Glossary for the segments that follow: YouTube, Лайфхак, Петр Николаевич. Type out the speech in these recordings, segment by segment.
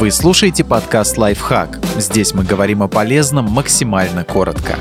Вы слушаете подкаст «Лайфхак». Здесь мы говорим о полезном максимально коротко.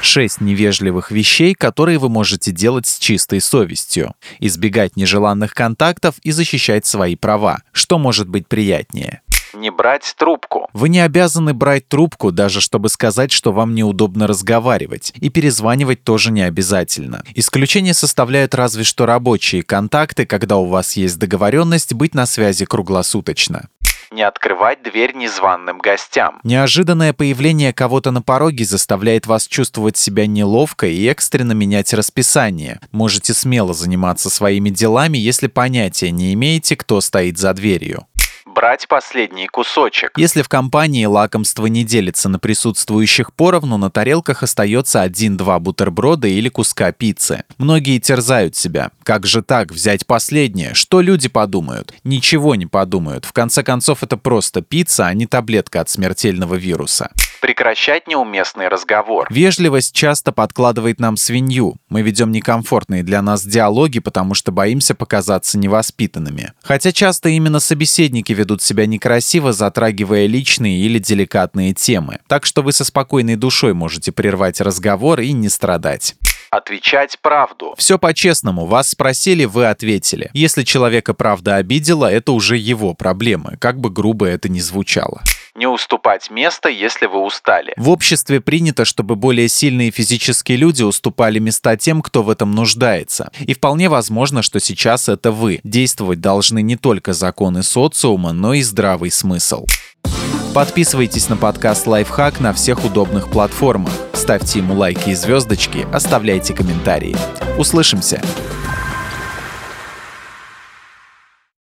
6 невежливых вещей, которые вы можете делать с чистой совестью. Избегать нежеланных контактов и защищать свои права. Что может быть приятнее? Не брать трубку. Вы не обязаны брать трубку, даже чтобы сказать, что вам неудобно разговаривать. И перезванивать тоже не обязательно. Исключение составляют разве что рабочие контакты, когда у вас есть договоренность быть на связи круглосуточно. Не открывать дверь незваным гостям. Неожиданное появление кого-то на пороге заставляет вас чувствовать себя неловко и экстренно менять расписание. Можете смело заниматься своими делами, если понятия не имеете, кто стоит за дверью. Брать последний кусочек. Если в компании лакомство не делится на присутствующих поровну, на тарелках остается 1-2 бутерброда или куска пиццы. Многие терзают себя. Как же так, взять последнее? Что люди подумают? Ничего не подумают. В конце концов, это просто пицца, а не таблетка от смертельного вируса. Прекращать неуместный разговор. Вежливость часто подкладывает нам свинью. Мы ведем некомфортные для нас диалоги, потому что боимся показаться невоспитанными. Хотя часто именно собеседники ведут себя некрасиво, затрагивая личные или деликатные темы. Так что вы со спокойной душой можете прервать разговор и не страдать. Отвечать правду. Все по-честному. Вас спросили, вы ответили. Если человека правда обидела, это уже его проблемы, как бы грубо это ни звучало. Не уступать место, если вы устали. В обществе принято, чтобы более сильные физически люди уступали места тем, кто в этом нуждается. И вполне возможно, что сейчас это вы. Действовать должны не только законы социума, но и здравый смысл. Подписывайтесь на подкаст «Лайфхак» на всех удобных платформах. Ставьте ему лайки и звездочки, оставляйте комментарии. Услышимся!